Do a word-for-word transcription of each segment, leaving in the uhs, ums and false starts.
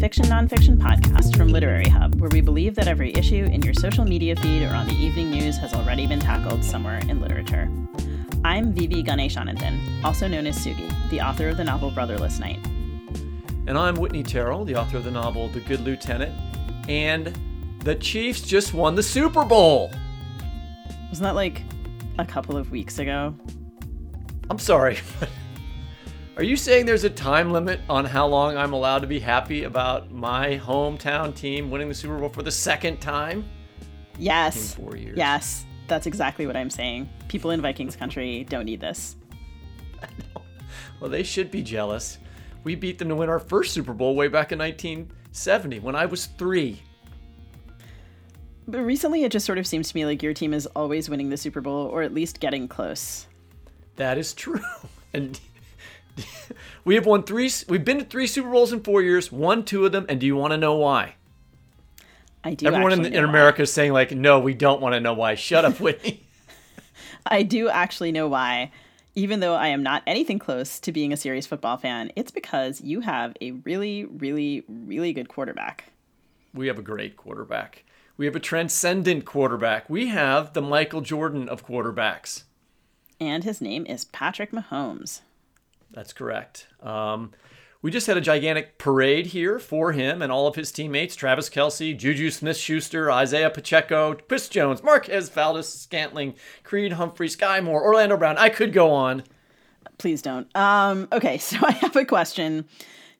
Fiction Nonfiction podcast from Literary Hub, where we believe that every issue in your social media feed or on the evening news has already been tackled somewhere in literature. I'm V V. Ganeshananthan, also known as Sugi, the author of the novel Brotherless Night. And I'm Whitney Terrell, the author of the novel The Good Lieutenant, and the Chiefs just won the Super Bowl! Wasn't that like a couple of weeks ago? I'm sorry. Are you saying there's a time limit on how long I'm allowed to be happy about my hometown team winning the Super Bowl for the second time? Yes. In four years. Yes. That's exactly what I'm saying. People in Vikings country don't need this. I know. Well, they should be jealous. We beat them to win our first Super Bowl way back in nineteen seventy when I was three. But recently, it just sort of seems to me like your team is always winning the Super Bowl, or at least getting close. That is true. And we have won three, we've been to three Super Bowls in four years, won two of them, and do you want to know why? I do. Everyone in, in America is saying, like, no, we don't want to know why. Shut up, Whitney. I do actually know why. Even though I am not anything close to being a serious football fan, it's because you have a really, really, really good quarterback. We have a great quarterback. We have a transcendent quarterback. We have the Michael Jordan of quarterbacks. And his name is Patrick Mahomes. That's correct. Um, we just had a gigantic parade here for him and all of his teammates, Travis Kelce, Juju Smith-Schuster, Isaiah Pacheco, Chris Jones, Marquez Valdes-Scantling, Creed Humphrey, Sky Moore, Orlando Brown. I could go on. Please don't. Um, okay, so I have a question.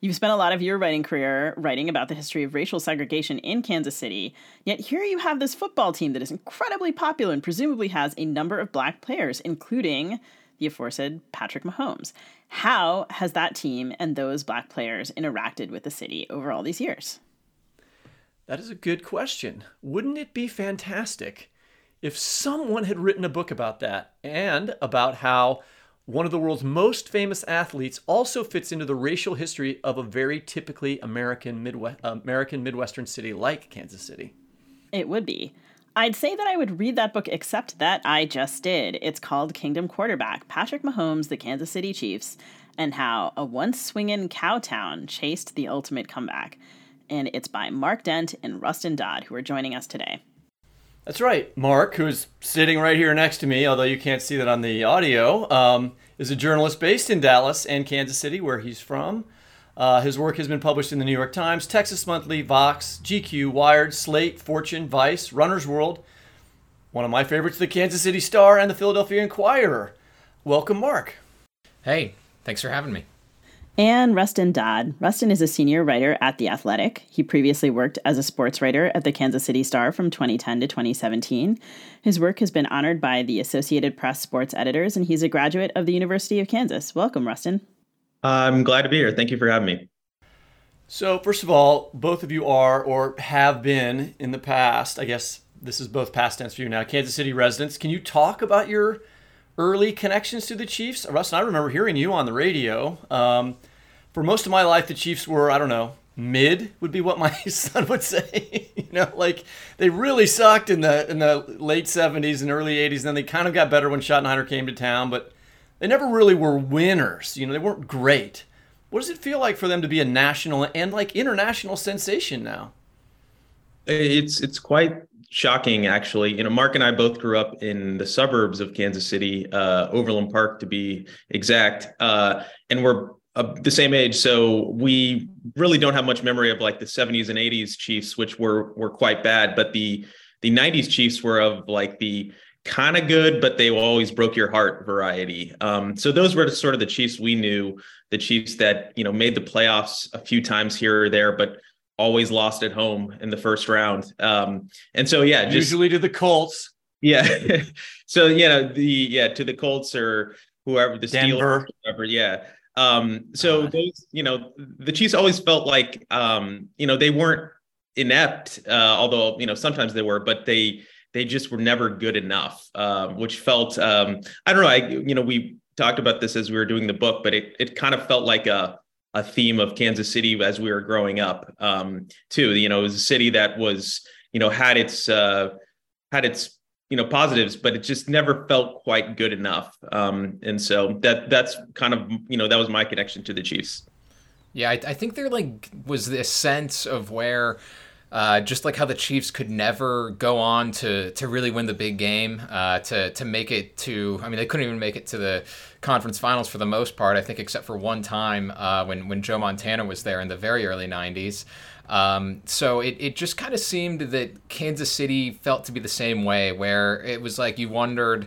You've spent a lot of your writing career writing about the history of racial segregation in Kansas City, yet here you have this football team that is incredibly popular and presumably has a number of black players, including the aforesaid Patrick Mahomes. How has that team and those black players interacted with the city over all these years? That is a good question. Wouldn't it be fantastic if someone had written a book about that, and about how one of the world's most famous athletes also fits into the racial history of a very typically American Midwest, American Midwestern city like Kansas City? It would be. I'd say that I would read that book, except that I just did. It's called Kingdom Quarterback, Patrick Mahomes, the Kansas City Chiefs, and How a Once Swingin' Cowtown Chased the Ultimate Comeback. And it's by Mark Dent and Rustin Dodd, who are joining us today. That's right. Mark, who's sitting right here next to me, although you can't see that on the audio, um, is a journalist based in Dallas and Kansas City, where he's from. Uh, his work has been published in the New York Times, Texas Monthly, Vox, G Q, Wired, Slate, Fortune, Vice, Runner's World, one of my favorites, the Kansas City Star, and the Philadelphia Inquirer. Welcome, Mark. Hey, thanks for having me. And Rustin Dodd. Rustin is a senior writer at The Athletic. He previously worked as a sports writer at the Kansas City Star from twenty ten to twenty seventeen. His work has been honored by the Associated Press sports editors, and he's a graduate of the University of Kansas. Welcome, Rustin. I'm glad to be here. Thank you for having me. So first of all, both of you are or have been in the past, I guess this is both past tense for you now, Kansas City residents. Can you talk about your early connections to the Chiefs? Rustin, I remember hearing you on the radio. Um, for most of my life, the Chiefs were, I don't know, mid would be what my son would say. You know, like they really sucked in the in the late seventies and early eighties. And then they kind of got better when Schottenheimer came to town, but they never really were winners. You know, they weren't great. What does it feel like for them to be a national and like international sensation now? It's it's quite shocking, actually. You know, Mark and I both grew up in the suburbs of Kansas City, uh, Overland Park to be exact, uh, and we're uh, the same age. So we really don't have much memory of like the seventies and eighties Chiefs, which were were quite bad. But the the nineties Chiefs were of like the kind of good, but they always broke your heart variety. Um, so those were sort of the Chiefs we knew, the Chiefs that, you know, made the playoffs a few times here or there, but always lost at home in the first round. Um, and so, yeah, just, usually to the Colts. Yeah. so, you know, the, yeah, to the Colts or whoever, the Denver. Steelers, whoever. Yeah. Um, so, God. those, you know, the Chiefs always felt like, um, you know, they weren't inept, uh, although, you know, sometimes they were, but they, they just were never good enough, um, which felt, um, I don't know, I, you know, we talked about this as we were doing the book, but it it kind of felt like a a theme of Kansas City as we were growing up, um, too. You know, it was a city that was, you know, had its, uh, had its, you know, positives, but it just never felt quite good enough. Um, and so that that's kind of, you know, that was my connection to the Chiefs. Yeah, I, I think there like was this sense of where, Uh, just like how the Chiefs could never go on to to really win the big game, uh, to to make it to, I mean, they couldn't even make it to the conference finals for the most part, I think, except for one time uh, when, when Joe Montana was there in the very early nineties. Um, so it, it just kind of seemed that Kansas City felt to be the same way, where it was like you wondered,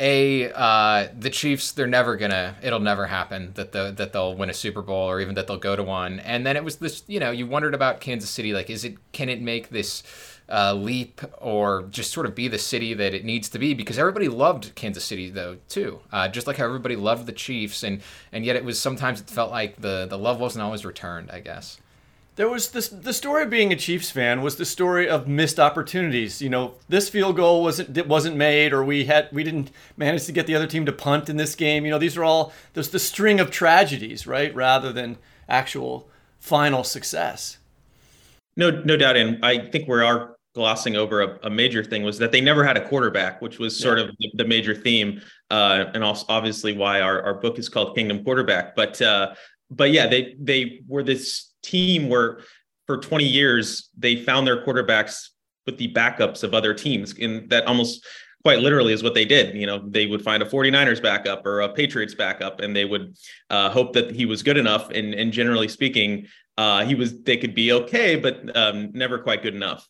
A, uh, the Chiefs, they're never gonna, it'll never happen that the, that they'll win a Super Bowl or even that they'll go to one. And then it was this, you know, you wondered about Kansas City, like, is it, can it make this uh, leap or just sort of be the city that it needs to be? Because everybody loved Kansas City, though, too, uh, just like how everybody loved the Chiefs. And, and yet it was, sometimes it felt like the, the love wasn't always returned, I guess. There was this, the story of being a Chiefs fan was the story of missed opportunities. You know, this field goal wasn't wasn't made, or we had we didn't manage to get the other team to punt in this game. You know, these are all, there's the string of tragedies, right, rather than actual final success. No, no doubt, and I think we are glossing over a, a major thing was that they never had a quarterback, which was sort yeah. of the, the major theme, uh, and also obviously why our, our book is called Kingdom Quarterback. But uh, but yeah, they they were this team where for twenty years they found their quarterbacks with the backups of other teams, and that almost quite literally is what they did. You know, they would find a forty-niners backup or a Patriots backup, and they would uh, hope that he was good enough. And, and generally speaking, uh, he was, they could be okay, but um, never quite good enough.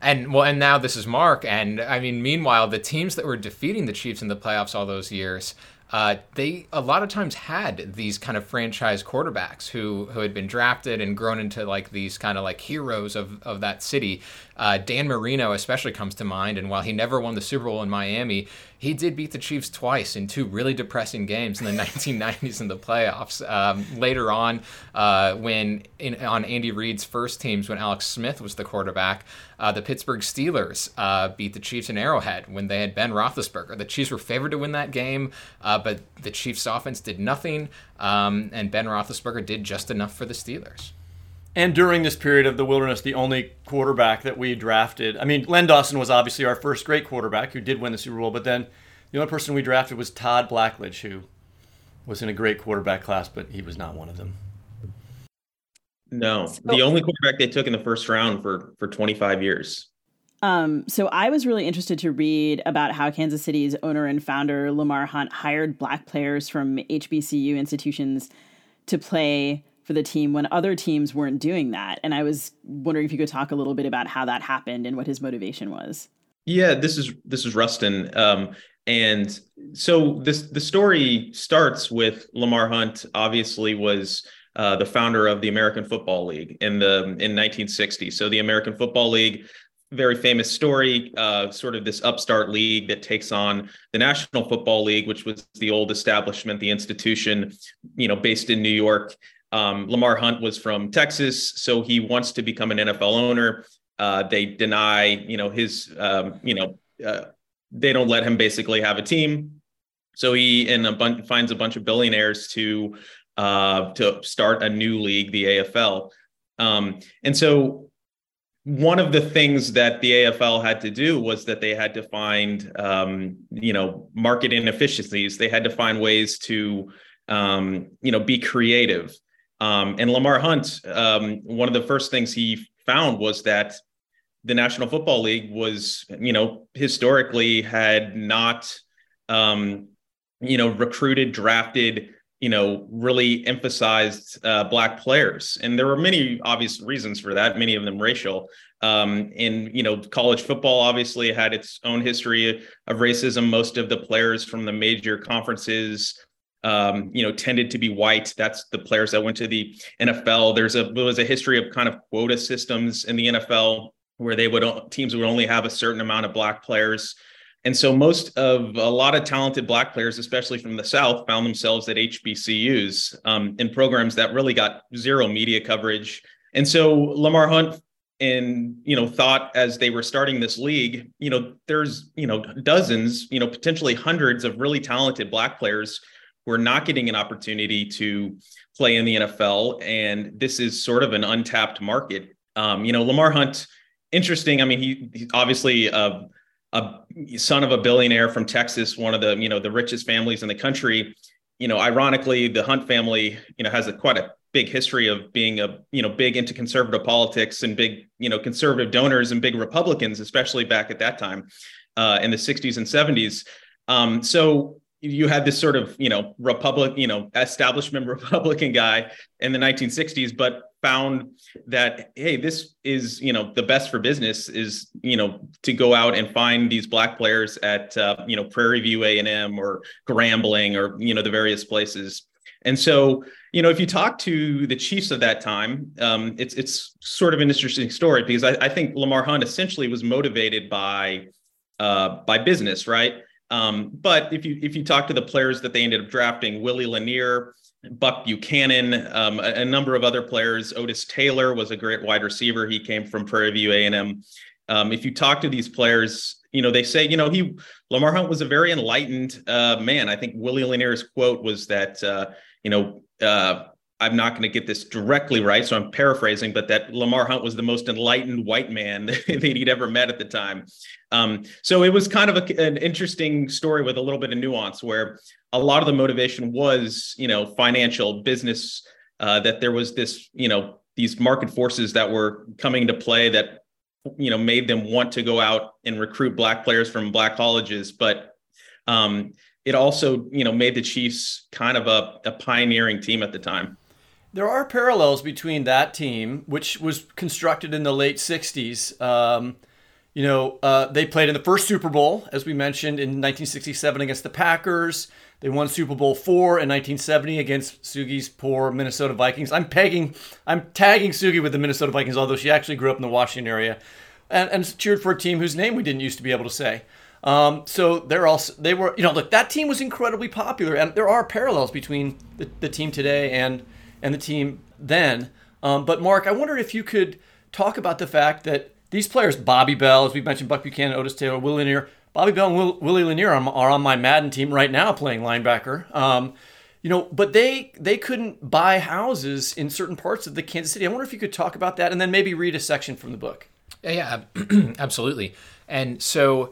And well, and now this is Mark. And I mean, meanwhile, the teams that were defeating the Chiefs in the playoffs all those years, Uh, they a lot of times had these kind of franchise quarterbacks who, who had been drafted and grown into like these kind of like heroes of, of that city. Uh, Dan Marino especially comes to mind. And while he never won the Super Bowl in Miami, he did beat the Chiefs twice in two really depressing games in the nineteen nineties in the playoffs. Um, later on, uh, when in, on Andy Reid's first teams, when Alex Smith was the quarterback, uh, the Pittsburgh Steelers uh, beat the Chiefs in Arrowhead when they had Ben Roethlisberger. The Chiefs were favored to win that game, uh, but the Chiefs' offense did nothing, um, and Ben Roethlisberger did just enough for the Steelers. And during this period of the wilderness, the only quarterback that we drafted, I mean, Len Dawson was obviously our first great quarterback who did win the Super Bowl, but then the only person we drafted was Todd Blackledge, who was in a great quarterback class, but he was not one of them. No, so, the only quarterback they took in the first round for, for twenty-five years. Um, so I was really interested to read about how Kansas City's owner and founder, Lamar Hunt, hired black players from H B C U institutions to play for the team when other teams weren't doing that. And I was wondering if you could talk a little bit about how that happened and what his motivation was. Yeah, this is this is Rustin. Um, and so this the story starts with Lamar Hunt, obviously, was uh, the founder of the American Football League in the in nineteen sixty. So the American Football League, very famous story, uh, sort of this upstart league that takes on the National Football League, which was the old establishment, the institution, you know, based in New York. Um, Lamar Hunt was from Texas, so he wants to become an N F L owner. Uh, they deny, you know, his, um, you know, uh, they don't let him basically have a team. So he and a bunch finds a bunch of billionaires to uh, to start a new league, the A F L. Um, and so one of the things that the A F L had to do was that they had to find, um, you know, market inefficiencies. They had to find ways to, um, you know, be creative. Um, and Lamar Hunt, um, one of the first things he found was that the National Football League was, you know, historically had not, um, you know, recruited, drafted, you know, really emphasized uh, black players. And there were many obvious reasons for that, many of them racial. Um, and, you know, college football obviously had its own history of racism. Most of the players from the major conferences, um, you know, tended to be white. That's the players that went to the N F L. There's a, there was a history of kind of quota systems in the N F L where they would, teams would only have a certain amount of black players. And so most of a lot of talented black players, especially from the South, found themselves at H B C Us um, in programs that really got zero media coverage. And so Lamar Hunt and, you know, thought as they were starting this league, you know, there's, you know, dozens, you know, potentially hundreds of really talented black players who are not getting an opportunity to play in the N F L. And this is sort of an untapped market. Um, you know, Lamar Hunt, interesting. I mean, he, he obviously, uh, a son of a billionaire from Texas, one of the, you know, the richest families in the country. You know, ironically, the Hunt family, you know, has a, quite a big history of being a, you know, big into conservative politics and big, you know, conservative donors and big Republicans, especially back at that time uh, in the sixties and seventies. Um, so you had this sort of, you know, Republic, you know, establishment Republican guy in the nineteen sixties, but found that, hey, this is, you know, the best for business is, you know, to go out and find these black players at, uh, you know, Prairie View A and M or Grambling or, you know, the various places. And so, you know, if you talk to the Chiefs of that time, um, it's it's sort of an interesting story because I, I think Lamar Hunt essentially was motivated by uh, by business, right? Um, but if you if you talk to the players that they ended up drafting, Willie Lanier, Buck Buchanan, um, a, a number of other players. Otis Taylor was a great wide receiver. He came from Prairie View A and M. Um, if you talk to these players, you know, they say, you know, he, Lamar Hunt was a very enlightened uh, man. I think Willie Lanier's quote was that, uh, you know, uh, I'm not going to get this directly right, so I'm paraphrasing, but that Lamar Hunt was the most enlightened white man that he'd ever met at the time. Um, so it was kind of a, an interesting story with a little bit of nuance where a lot of the motivation was, you know, financial business, uh, that there was this, you know, these market forces that were coming to play that, you know, made them want to go out and recruit black players from black colleges. But, um, it also, you know, made the Chiefs kind of a, a pioneering team at the time. There are parallels between that team, which was constructed in the late sixties. Um, you know, uh, they played in the first Super Bowl, as we mentioned, in nineteen sixty-seven against the Packers. They won Super Bowl four in nineteen seventy against Sugi's poor Minnesota Vikings. I'm pegging, I'm tagging Sugi with the Minnesota Vikings, although she actually grew up in the Washington area, and, and cheered for a team whose name we didn't used to be able to say. Um, so they're also, they were, you know, look, that team was incredibly popular, and there are parallels between the, the team today and and the team then. Um, but Mark, I wondered if you could talk about the fact that these players, Bobby Bell, as we mentioned, Buck Buchanan, Otis Taylor, Willie Lanier, Bobby Bell and Will, Willie Lanier are, are on my Madden team right now playing linebacker. Um, you know, but they they couldn't buy houses in certain parts of the Kansas City. I wonder if you could talk about that and then maybe read a section from the book. Yeah, yeah, absolutely. And so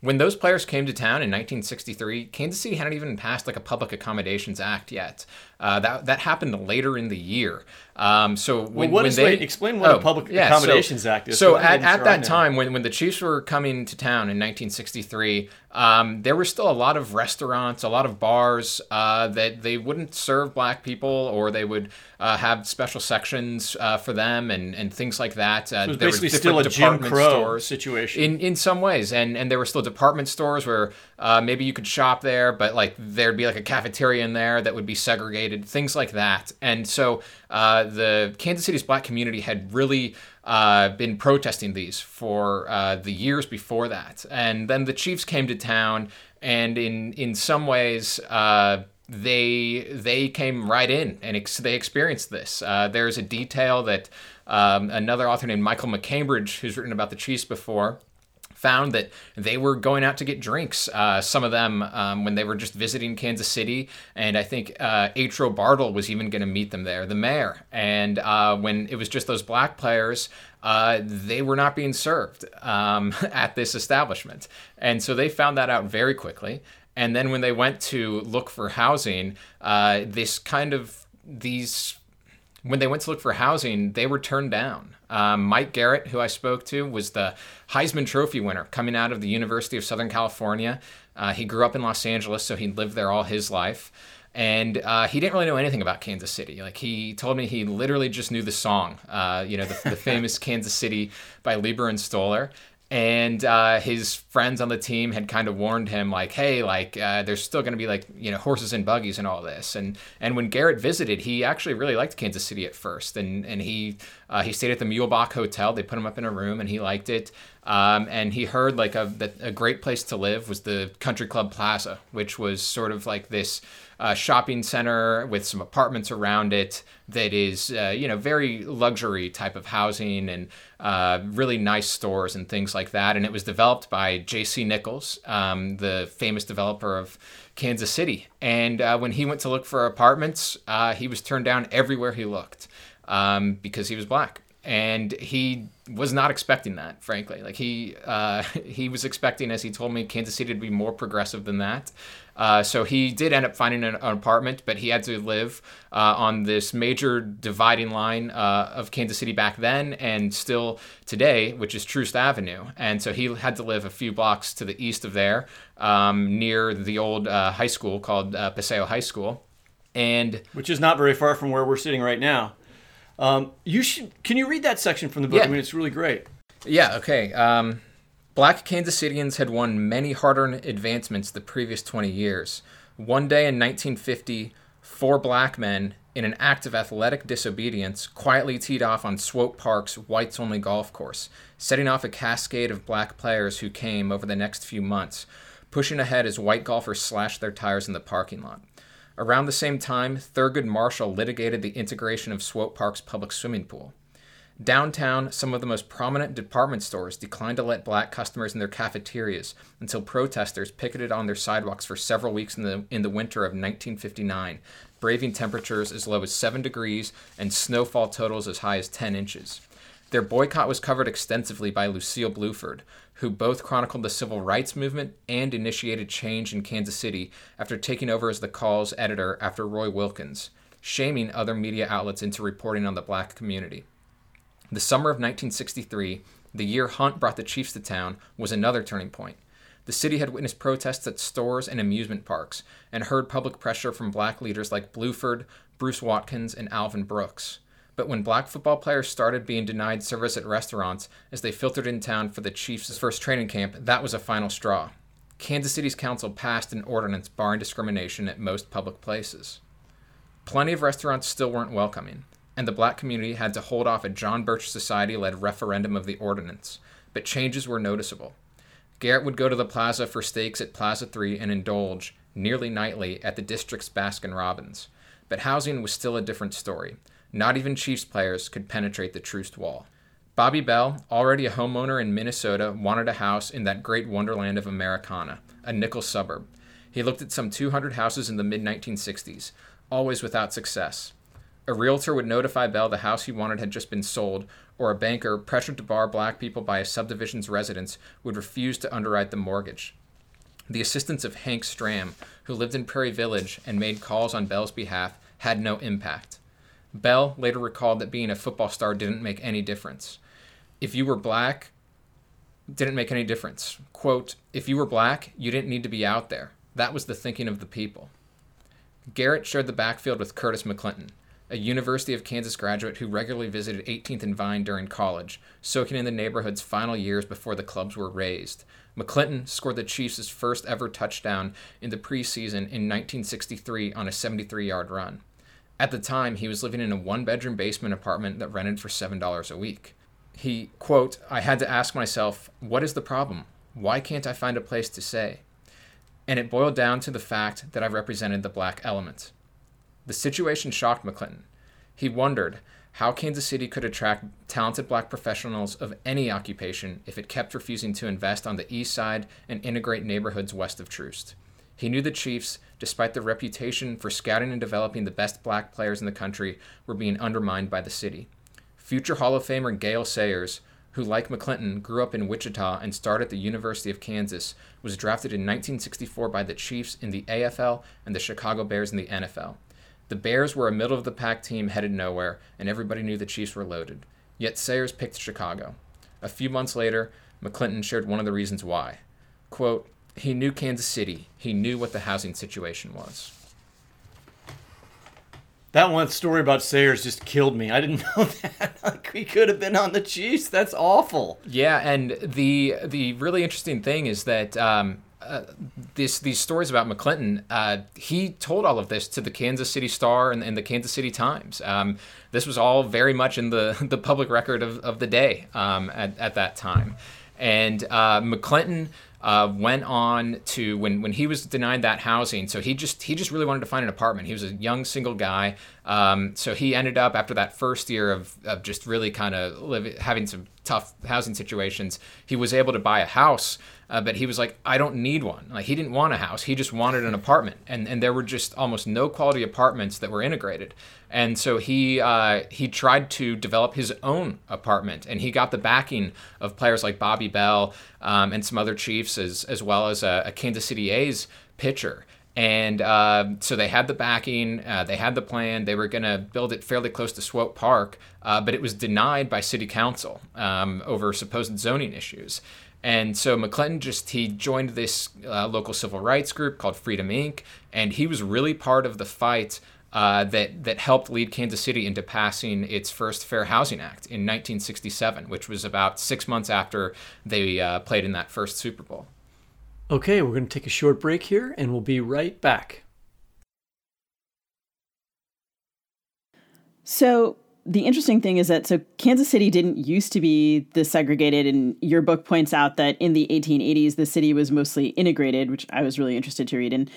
when those players came to town in nineteen sixty-three, Kansas City hadn't even passed like a Public Accommodations Act yet. Uh, that that happened later in the year. Um, so when, well, what when is, they wait, explain what oh, a Public yeah, Accommodations so, Act is. So at, at that time, when, when the Chiefs were coming to town in nineteen sixty-three, um, there were still a lot of restaurants, a lot of bars uh, that they wouldn't serve black people, or they would uh, have special sections uh, for them and, and things like that. Uh, so it was there basically was still a Jim Crow stores situation in in some ways, and and there were still department stores where uh, maybe you could shop there, but like there'd be like a cafeteria in there that would be segregated. Things like that. And so uh, the Kansas City's black community had really uh, been protesting these for uh, the years before that. And then the Chiefs came to town, and in in some ways, uh, they they came right in and ex- they experienced this. Uh, there's a detail that um, another author named Michael McCambridge, who's written about the Chiefs before, found that they were going out to get drinks, uh, some of them um, when they were just visiting Kansas City, and I think uh, H. Roe Bartle was even going to meet them there, the mayor. And uh, when it was just those black players, uh, they were not being served um, at this establishment. And so they found that out very quickly. And then when they went to look for housing, uh, this kind of these... when they went to look for housing, they were turned down. Um, Mike Garrett, who I spoke to, was the Heisman Trophy winner coming out of the University of Southern California. Uh, he grew up in Los Angeles, so he lived there all his life. And uh, he didn't really know anything about Kansas City. Like, he told me he literally just knew the song, uh, you know, the, the famous Kansas City by Lieber and Stoller. And uh, his friends on the team had kind of warned him, like, hey, like, uh, there's still going to be, like, you know, horses and buggies and all this. And and when Garrett visited, he actually really liked Kansas City at first. And and he uh, he stayed at the Mulebach Hotel. They put him up in a room, and he liked it. Um, and he heard, like, a, that a great place to live was the Country Club Plaza, which was sort of like this uh, shopping center with some apartments around it that is, uh, you know, very luxury type of housing and uh, really nice stores and things like that. And it was developed by J C. Nichols, um, the famous developer of Kansas City. And uh, when he went to look for apartments, uh, he was turned down everywhere he looked um, because he was black. And he was not expecting that, frankly. Like he uh, he was expecting, as he told me, Kansas City to be more progressive than that. Uh, so he did end up finding an, an apartment, but he had to live uh, on this major dividing line uh, of Kansas City back then and still today, which is Troost Avenue. And so he had to live a few blocks to the east of there, um, near the old uh, high school called uh, Paseo High School. and Which is not very far from where we're sitting right now. Um, you should, can you read that section from the book? Yeah. I mean, it's really great. Yeah, okay. Um, Black Kansas Cityans had won many hard-earned advancements the previous twenty years. One day in nineteen fifty, four black men, in an act of athletic disobedience, quietly teed off on Swope Park's whites-only golf course, setting off a cascade of black players who came over the next few months, pushing ahead as white golfers slashed their tires in the parking lot. Around the same time, Thurgood Marshall litigated the integration of Swope Park's public swimming pool. Downtown, some of the most prominent department stores declined to let black customers in their cafeterias until protesters picketed on their sidewalks for several weeks in the in the winter of nineteen fifty-nine, braving temperatures as low as seven degrees and snowfall totals as high as ten inches. Their boycott was covered extensively by Lucille Bluford, who both chronicled the civil rights movement and initiated change in Kansas City after taking over as the Call's editor after Roy Wilkins, shaming other media outlets into reporting on the black community. The summer of nineteen sixty-three, the year Hunt brought the Chiefs to town, was another turning point. The city had witnessed protests at stores and amusement parks and heard public pressure from black leaders like Bluford, Bruce Watkins, and Alvin Brooks. But when black football players started being denied service at restaurants as they filtered in town for the Chiefs' first training camp, that was a final straw. Kansas City's council passed an ordinance barring discrimination at most public places. Plenty of restaurants still weren't welcoming, and the black community had to hold off a John Birch Society-led referendum of the ordinance, but changes were noticeable. Garrett would go to the plaza for steaks at Plaza three and indulge, nearly nightly, at the district's Baskin-Robbins. But housing was still a different story. Not even Chiefs players could penetrate the Troost wall. Bobby Bell, already a homeowner in Minnesota, wanted a house in that great wonderland of Americana, a nickel suburb. He looked at some two hundred houses in the mid nineteen sixties, always without success. A realtor would notify Bell the house he wanted had just been sold, or a banker, pressured to bar black people by a subdivision's residents, would refuse to underwrite the mortgage. The assistance of Hank Stram, who lived in Prairie Village and made calls on Bell's behalf, had no impact. Bell later recalled that being a football star didn't make any difference. If you were black, didn't make any difference. Quote, if you were black, you didn't need to be out there. That was the thinking of the people. Garrett shared the backfield with Curtis McClinton, a University of Kansas graduate who regularly visited eighteenth and Vine during college, soaking in the neighborhood's final years before the clubs were razed. McClinton scored the Chiefs' first ever touchdown in the preseason in nineteen sixty-three on a seventy-three-yard run. At the time, he was living in a one-bedroom basement apartment that rented for seven dollars a week. He, quote, I had to ask myself, what is the problem? Why can't I find a place to stay? and it boiled down to the fact that I represented the black element. The situation shocked McClinton. He wondered how Kansas City could attract talented black professionals of any occupation if it kept refusing to invest on the east side and integrate neighborhoods west of Troost. He knew the Chiefs, despite their reputation for scouting and developing the best black players in the country, were being undermined by the city. Future Hall of Famer Gale Sayers, who, like McClinton, grew up in Wichita and starred at the University of Kansas, was drafted in nineteen sixty-four by the Chiefs in the A F L and the Chicago Bears in the N F L. The Bears were a middle-of-the-pack team headed nowhere, and everybody knew the Chiefs were loaded. Yet Sayers picked Chicago. A few months later, McClinton shared one of the reasons why. Quote, "He knew Kansas City. He knew what the housing situation was." That one story about Sayers just killed me. I didn't know that. Like, we could have been on the Chiefs. That's awful. Yeah, and the the really interesting thing is that um, uh, this these stories about McClinton, uh, he told all of this to the Kansas City Star and, and the Kansas City Times. Um, this was all very much in the, the public record of, of the day um, at, at that time. And uh, McClinton... Uh, went on to when when he was denied that housing, so he just he just really wanted to find an apartment. He was a young single guy, um, so he ended up after that first year of, of just really kind of living having some tough housing situations. He was able to buy a house, uh, but he was like, I don't need one. Like he didn't want a house. He just wanted an apartment, and and there were just almost no quality apartments that were integrated. And so he uh, he tried to develop his own apartment, and he got the backing of players like Bobby Bell um, and some other Chiefs, As, as well as a, a Kansas City A's pitcher. And uh, so they had the backing, uh, they had the plan, they were going to build it fairly close to Swope Park, uh, but it was denied by city council um, over supposed zoning issues. And so McClinton just, he joined this uh, local civil rights group called Freedom Incorporated, and he was really part of the fight uh, that, that helped lead Kansas City into passing its first Fair Housing Act in nineteen sixty-seven, which was about six months after they uh, played in that first Super Bowl. Okay, we're going to take a short break here, and we'll be right back. So the interesting thing is that so Kansas City didn't used to be this segregated, and your book points out that in the eighteen eighties, the city was mostly integrated, which I was really interested to read in.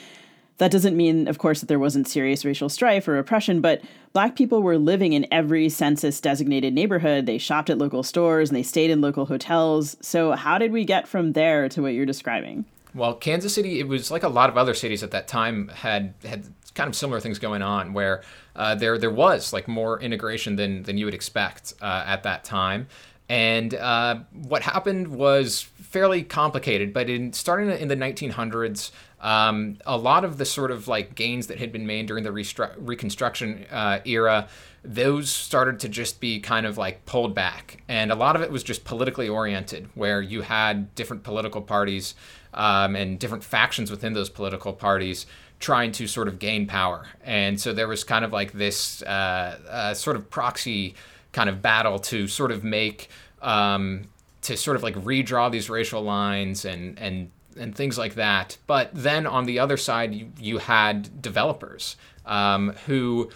That doesn't mean, of course, that there wasn't serious racial strife or oppression, but black people were living in every census-designated neighborhood. They shopped at local stores, and they stayed in local hotels. So how did we get from there to what you're describing? Well, Kansas City, it was like a lot of other cities at that time, had had kind of similar things going on, where uh, there there was like more integration than, than you would expect uh, at that time. And uh, what happened was fairly complicated, but in starting in the nineteen hundreds, Um, a lot of the sort of like gains that had been made during the restru- Reconstruction uh, era, those started to just be kind of like pulled back. And a lot of it was just politically oriented, where you had different political parties um, and different factions within those political parties trying to sort of gain power. And so there was kind of like this uh, uh, sort of proxy kind of battle to sort of make, um, to sort of like redraw these racial lines and, and, and things like that. But then on the other side, you, you had developers um, who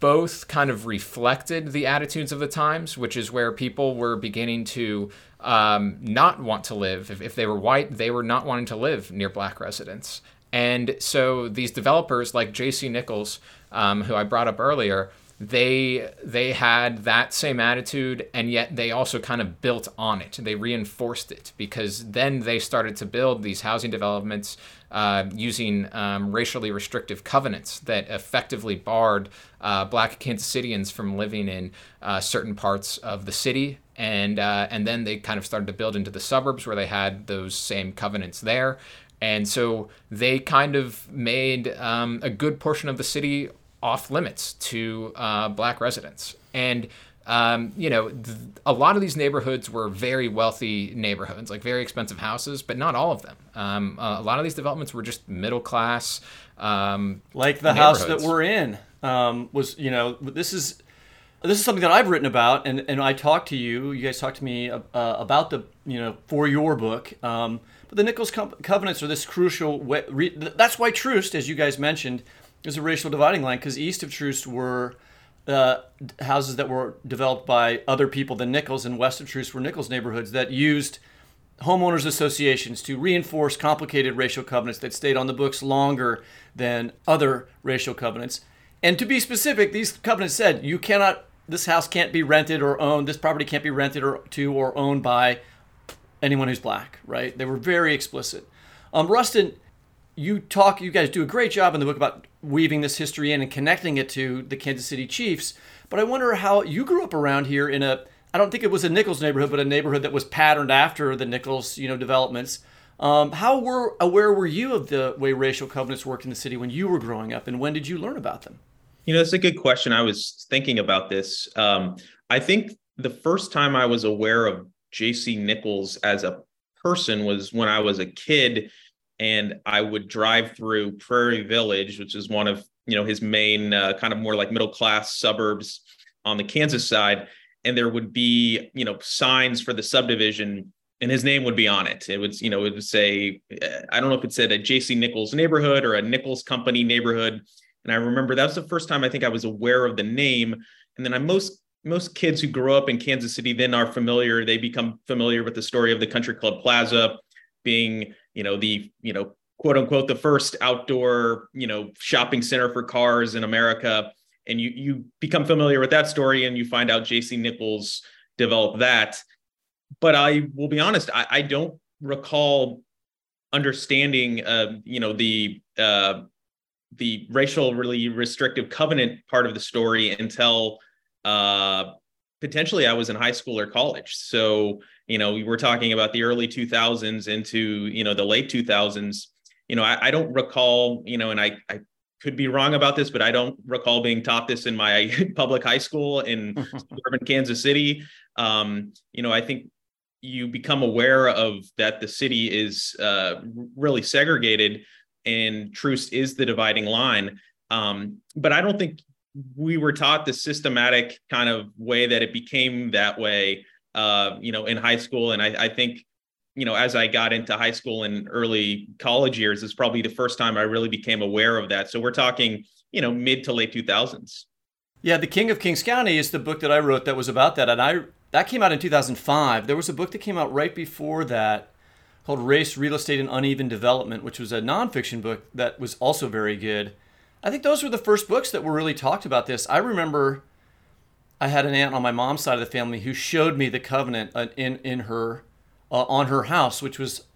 both kind of reflected the attitudes of the times, which is where people were beginning to um, not want to live. If, if they were white, they were not wanting to live near black residents. And so these developers like J C. Nichols, um, who I brought up earlier, they they had that same attitude, and yet they also kind of built on it. They reinforced it, because then they started to build these housing developments uh, using um, racially restrictive covenants that effectively barred uh, black Kansas Cityans from living in uh, certain parts of the city. And, uh, and then they kind of started to build into the suburbs where they had those same covenants there. And so they kind of made um, a good portion of the city off limits to uh, black residents. And, um, you know, th- a lot of these neighborhoods were very wealthy neighborhoods, like very expensive houses, but not all of them. Um, uh, a lot of these developments were just middle class. Um, like the house that we're in um, was, you know, this is this is something that I've written about. And, and I talked to you, you guys talked to me uh, about the, you know, for your book. Um, but the Nichols co- covenants are this crucial way. Re- that's why Troost, as you guys mentioned, there's a racial dividing line, because east of Troost were uh, houses that were developed by other people than Nichols, and west of Troost were Nichols neighborhoods that used homeowners associations to reinforce complicated racial covenants that stayed on the books longer than other racial covenants. And to be specific, these covenants said you cannot, this house can't be rented or owned, this property can't be rented or to or owned by anyone who's black, right? They were very explicit. Um, Rustin, you talk, you guys do a great job in the book about weaving this history in and connecting it to the Kansas City Chiefs. But I wonder how you grew up around here in a, I don't think it was a Nichols neighborhood, but a neighborhood that was patterned after the Nichols, you know, developments. Um, how were, aware were you of the way racial covenants worked in the city when you were growing up, and when did you learn about them? You know, that's a good question. I was thinking about this. Um, I think the first time I was aware of J C. Nichols as a person was when I was a kid, and I would drive through Prairie Village, which is one of, you know, his main uh, kind of more like middle class suburbs on the Kansas side. And there would be, you know, signs for the subdivision, and his name would be on it. It would, you know, it would say, I don't know if it said a J C. Nichols neighborhood or a Nichols Company neighborhood. And I remember that was the first time I think I was aware of the name. And then I most most kids who grow up in Kansas City then are familiar. They become familiar with the story of the Country Club Plaza being, you know, the, you know, quote unquote, the first outdoor, you know, shopping center for cars in America. And you you become familiar with that story, and you find out J C. Nichols developed that. But I will be honest, I, I don't recall understanding, uh, you know, the uh, the racial really restrictive covenant part of the story until uh, potentially I was in high school or college. So, you know, we were talking about the early two thousands into, you know, the late two thousands. You know, I, I don't recall, you know, and I, I could be wrong about this, but I don't recall being taught this in my public high school in suburban Kansas City. Um, you know, I think you become aware of that the city is uh, really segregated, and truce is the dividing line. Um, but I don't think we were taught the systematic kind of way that it became that way, uh, you know, in high school. And I, I think, you know, as I got into high school and early college years, is probably the first time I really became aware of that. So we're talking, you know, mid to late two thousands. Yeah, The King of Kings County is the book that I wrote that was about that. And I that came out in two thousand five. There was a book that came out right before that called Race, Real Estate, and Uneven Development, which was a nonfiction book that was also very good. I think those were the first books that were really talked about this. I remember I had an aunt on my mom's side of the family who showed me the covenant in, in her Uh, on her house, which was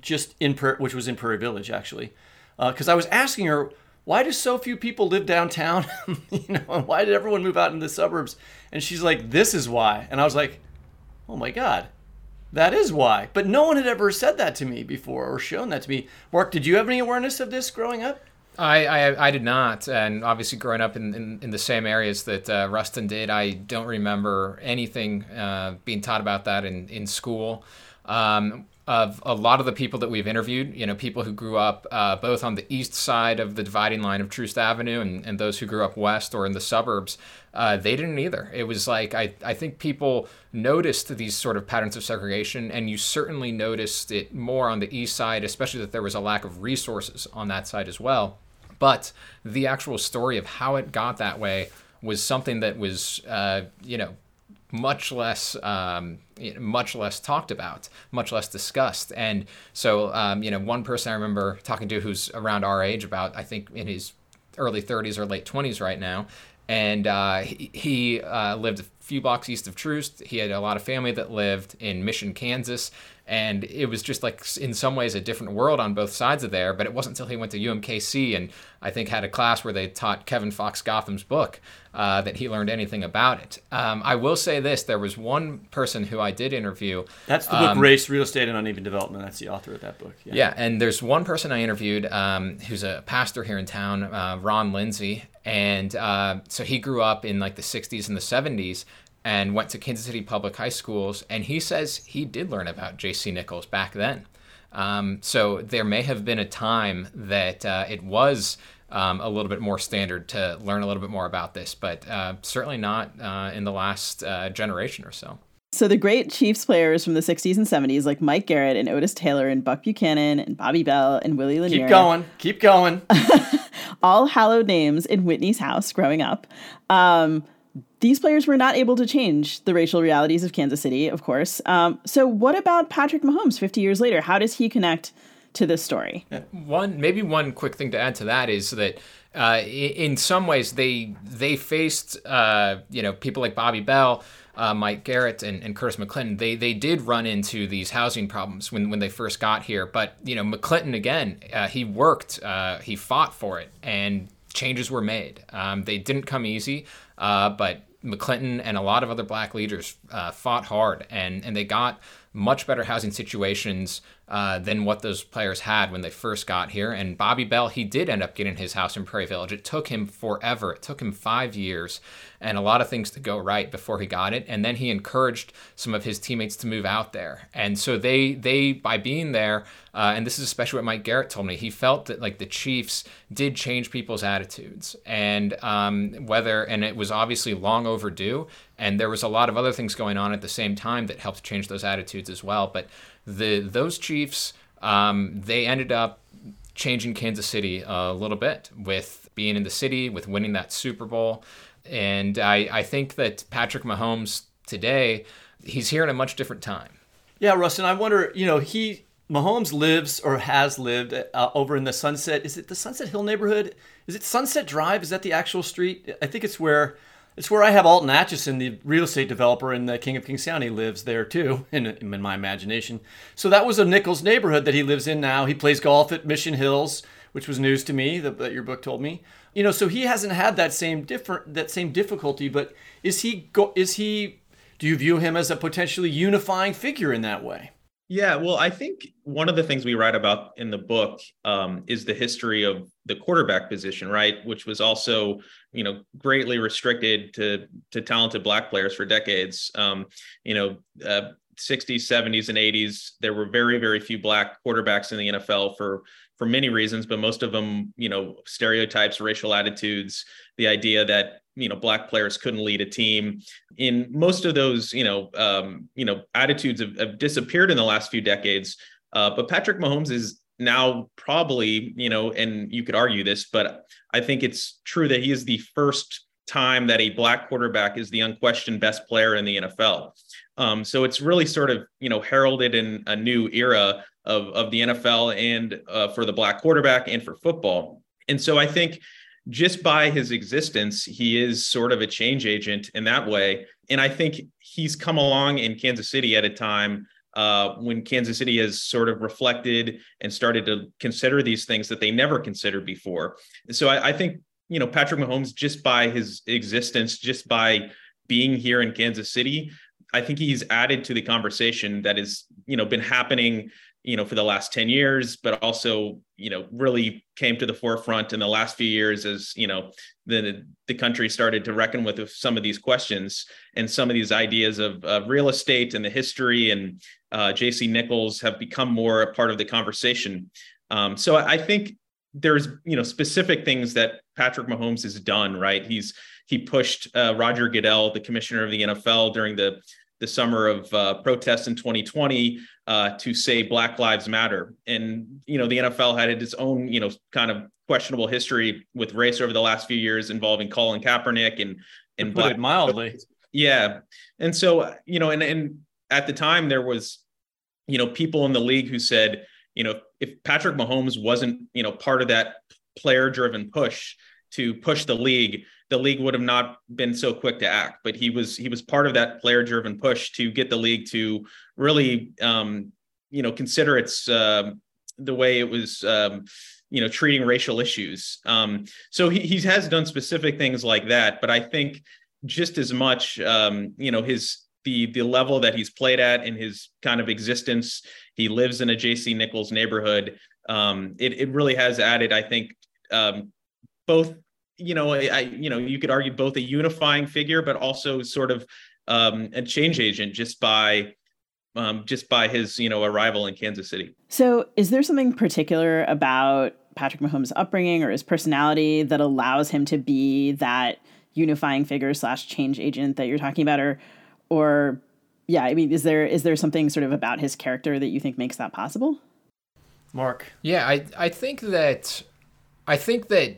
just in which was in Prairie Village, actually, because uh, I was asking her, why do so few people live downtown? You know, why did everyone move out into the suburbs? And she's like, this is why. And I was like, oh my God, that is why. But no one had ever said that to me before or shown that to me. Mark, did you have any awareness of this growing up? I, I I did not, and obviously growing up in, in, in the same areas that uh, Rustin did, I don't remember anything uh, being taught about that in, in school. Um, of a lot of the people that we've interviewed, you know, people who grew up uh, both on the east side of the dividing line of Troost Avenue and, and those who grew up west or in the suburbs, uh, they didn't either. It was like, I, I think people noticed these sort of patterns of segregation, and you certainly noticed it more on the east side, especially that there was a lack of resources on that side as well. But the actual story of how it got that way was something that was, uh, you know, much less, um, much less talked about, much less discussed. And so, um, you know, one person I remember talking to who's around our age, about, I think in his early thirties or late twenties right now. And, uh, he, he uh, lived a few blocks east of Troost. He had a lot of family that lived in Mission, Kansas. And it was just like, in some ways, a different world on both sides of there. But it wasn't until he went to U M K C and I think had a class where they taught Kevin Fox Gotham's book uh, that he learned anything about it. Um, I will say this. There was one person who I did interview. That's the um, book, Race, Real Estate, and Uneven Development. That's the author of that book. Yeah, yeah and there's one person I interviewed um, who's a pastor here in town, uh, Ron Lindsay. And uh, so he grew up in like the sixties and the seventies, and went to Kansas City public high schools, and he says he did learn about J C. Nichols back then. Um, so there may have been a time that uh, it was um, a little bit more standard to learn a little bit more about this, but uh, certainly not uh, in the last uh, generation or so. So the great Chiefs players from the sixties and seventies, like Mike Garrett and Otis Taylor and Buck Buchanan and Bobby Bell and Willie Lanier. Keep going. Keep going. All hallowed names in Whitney's house growing up. Um, These players were not able to change the racial realities of Kansas City, of course. Um, so what about Patrick Mahomes fifty years later? How does he connect to this story? One, maybe one quick thing to add to that is that uh, in some ways they they faced, uh, you know, people like Bobby Bell, uh, Mike Garrett, and, and Curtis McClinton. They they did run into these housing problems when, when they first got here. But, you know, McClinton, again, uh, he worked, uh, he fought for it, and changes were made. Um, they didn't come easy, uh, but McClinton and a lot of other black leaders uh, fought hard, and, and they got much better housing situations uh, than what those players had when they first got here. And Bobby Bell, he did end up getting his house in Prairie Village. It took him forever. It took him five years and a lot of things to go right before he got it. And then he encouraged some of his teammates to move out there. And so they, they by being there, uh, and this is especially what Mike Garrett told me, he felt that like the Chiefs did change people's attitudes. And um, whether, and it was obviously long overdue, and there was a lot of other things going on at the same time that helped change those attitudes as well. But the those Chiefs, um, they ended up changing Kansas City a little bit with being in the city, with winning that Super Bowl. And I, I think that Patrick Mahomes today, he's here in a much different time. Yeah, Rustin, I wonder, you know, he Mahomes lives or has lived uh, over in the Sunset. Is it the Sunset Hill neighborhood? Is it Sunset Drive? Is that the actual street? I think it's where... It's where I have Alton Atchison, the real estate developer in the King of Kings County, lives there too, in, in my imagination. So that was a Nichols neighborhood that he lives in now. He plays golf at Mission Hills, which was news to me that, that your book told me. You know, so he hasn't had that same different that same difficulty. But is he go, is he? Do you view him as a potentially unifying figure in that way? Yeah, well, I think one of the things we write about in the book um, is the history of the quarterback position, right? Which was also, you know, greatly restricted to to talented black players for decades. Um, you know, uh, sixties, seventies, and eighties, there were very, very few black quarterbacks in the N F L for for many reasons, but most of them, you know, stereotypes, racial attitudes, the idea that, you know, black players couldn't lead a team. In most of those, you know, um, you know, attitudes have, have disappeared in the last few decades. Uh, but Patrick Mahomes is now probably, you know, and you could argue this, but I think it's true that he is the first time that a black quarterback is the unquestioned best player in the N F L. Um, so it's really sort of, you know, heralded in a new era of, of the N F L and uh, for the black quarterback and for football. And so I think just by his existence, he is sort of a change agent in that way. And I think he's come along in Kansas City at a time uh, when Kansas City has sort of reflected and started to consider these things that they never considered before. And so I, I think, you know, Patrick Mahomes, just by his existence, just by being here in Kansas City, I think he's added to the conversation that has, you know, been happening, you know, for the last ten years, but also, you know, really came to the forefront in the last few years as, you know, the the country started to reckon with some of these questions and some of these ideas of, of real estate and the history and uh, J C. Nichols have become more a part of the conversation. Um, so I think there's, you know, specific things that Patrick Mahomes has done, right? He's, he pushed uh, Roger Goodell, the commissioner of the N F L, during the the summer of uh, protests in twenty twenty uh, to say Black Lives Matter. And, you know, the N F L had its own, you know, kind of questionable history with race over the last few years involving Colin Kaepernick and, and Black. Put it mildly. Yeah. And so, you know, and, and at the time there was, you know, people in the league who said, you know, if Patrick Mahomes wasn't, you know, part of that player driven push to push the league, the league would have not been so quick to act, but he was, he was part of that player driven push to get the league to really, um, you know, consider its, uh, the way it was, um, you know, treating racial issues. Um, so he, he has done specific things like that, but I think just as much, um, you know, his, the, the level that he's played at and his kind of existence, he lives in a J C. Nichols neighborhood. Um, it, it really has added, I think, um, both, you know, I, you know, you could argue both a unifying figure, but also sort of um, a change agent just by, um, just by his, you know, arrival in Kansas City. So is there something particular about Patrick Mahomes' upbringing or his personality that allows him to be that unifying figure slash change agent that you're talking about? Or, or yeah, I mean, is there, is there something sort of about his character that you think makes that possible? Mark? Yeah, I, I think that, I think that,